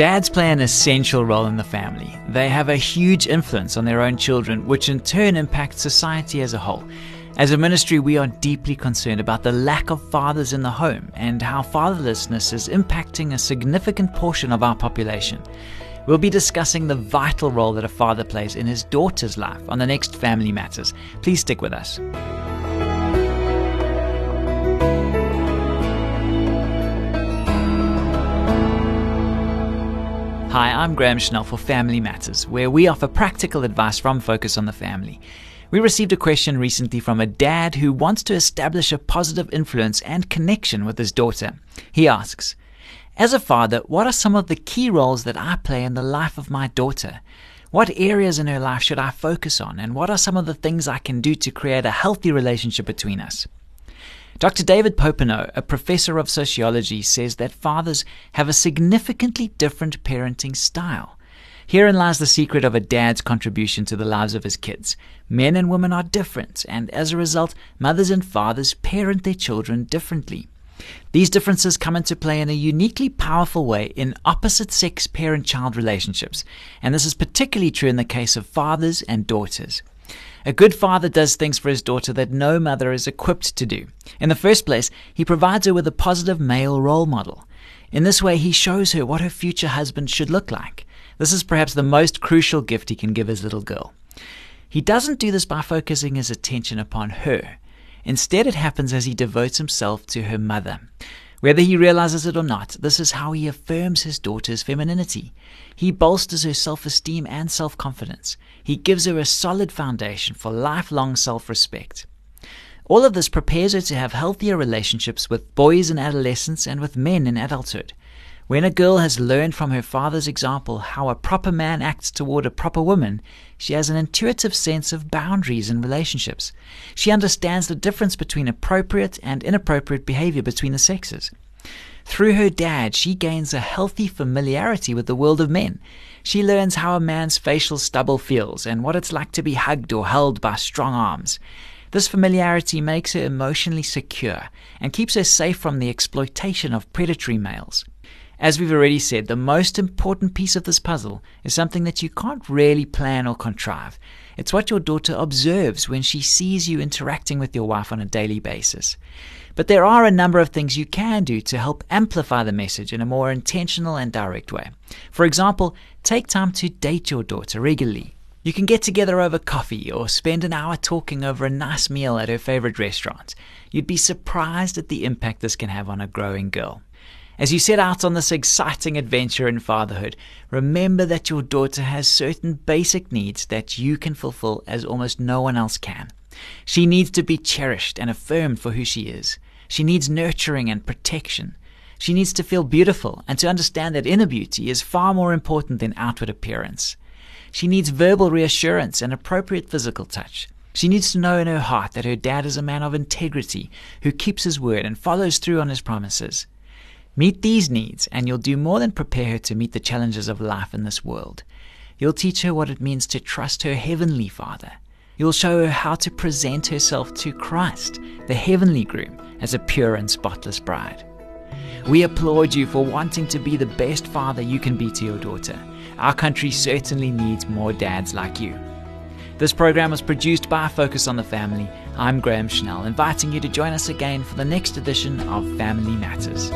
Dads play an essential role in the family. They have a huge influence on their own children, which in turn impacts society as a whole. As a ministry, we are deeply concerned about the lack of fathers in the home and how fatherlessness is impacting a significant portion of our population. We'll be discussing the vital role that a father plays in his daughter's life on the next Family Matters. Please stick with us. Hi, I'm Graham Schnell for Family Matters, where we offer practical advice from Focus on the Family. We received a question recently from a dad who wants to establish a positive influence and connection with his daughter. He asks, "As a father, what are some of the key roles that I play in the life of my daughter? What areas in her life should I focus on, and what are some of the things I can do to create a healthy relationship between us?" Dr. David Popeno, a professor of sociology, says that fathers have a significantly different parenting style. Herein lies the secret of a dad's contribution to the lives of his kids. Men and women are different, and as a result, mothers and fathers parent their children differently. These differences come into play in a uniquely powerful way in opposite-sex parent-child relationships, and this is particularly true in the case of fathers and daughters. A good father does things for his daughter that no mother is equipped to do. In the first place, he provides her with a positive male role model. In this way, he shows her what her future husband should look like. This is perhaps the most crucial gift he can give his little girl. He doesn't do this by focusing his attention upon her. Instead, it happens as he devotes himself to her mother. Whether he realizes it or not, this is how he affirms his daughter's femininity. He bolsters her self-esteem and self-confidence. He gives her a solid foundation for lifelong self-respect. All of this prepares her to have healthier relationships with boys in adolescence and with men in adulthood. When a girl has learned from her father's example how a proper man acts toward a proper woman, she has an intuitive sense of boundaries in relationships. She understands the difference between appropriate and inappropriate behavior between the sexes. Through her dad, she gains a healthy familiarity with the world of men. She learns how a man's facial stubble feels and what it's like to be hugged or held by strong arms. This familiarity makes her emotionally secure and keeps her safe from the exploitation of predatory males. As we've already said, the most important piece of this puzzle is something that you can't really plan or contrive. It's what your daughter observes when she sees you interacting with your wife on a daily basis. But there are a number of things you can do to help amplify the message in a more intentional and direct way. For example, take time to date your daughter regularly. You can get together over coffee or spend an hour talking over a nice meal at her favorite restaurant. You'd be surprised at the impact this can have on a growing girl. As you set out on this exciting adventure in fatherhood, remember that your daughter has certain basic needs that you can fulfill as almost no one else can. She needs to be cherished and affirmed for who she is. She needs nurturing and protection. She needs to feel beautiful and to understand that inner beauty is far more important than outward appearance. She needs verbal reassurance and appropriate physical touch. She needs to know in her heart that her dad is a man of integrity who keeps his word and follows through on his promises. Meet these needs, and you'll do more than prepare her to meet the challenges of life in this world. You'll teach her what it means to trust her Heavenly Father. You'll show her how to present herself to Christ, the Heavenly Groom, as a pure and spotless bride. We applaud you for wanting to be the best father you can be to your daughter. Our country certainly needs more dads like you. This program was produced by Focus on the Family. I'm Graham Schnell, inviting you to join us again for the next edition of Family Matters.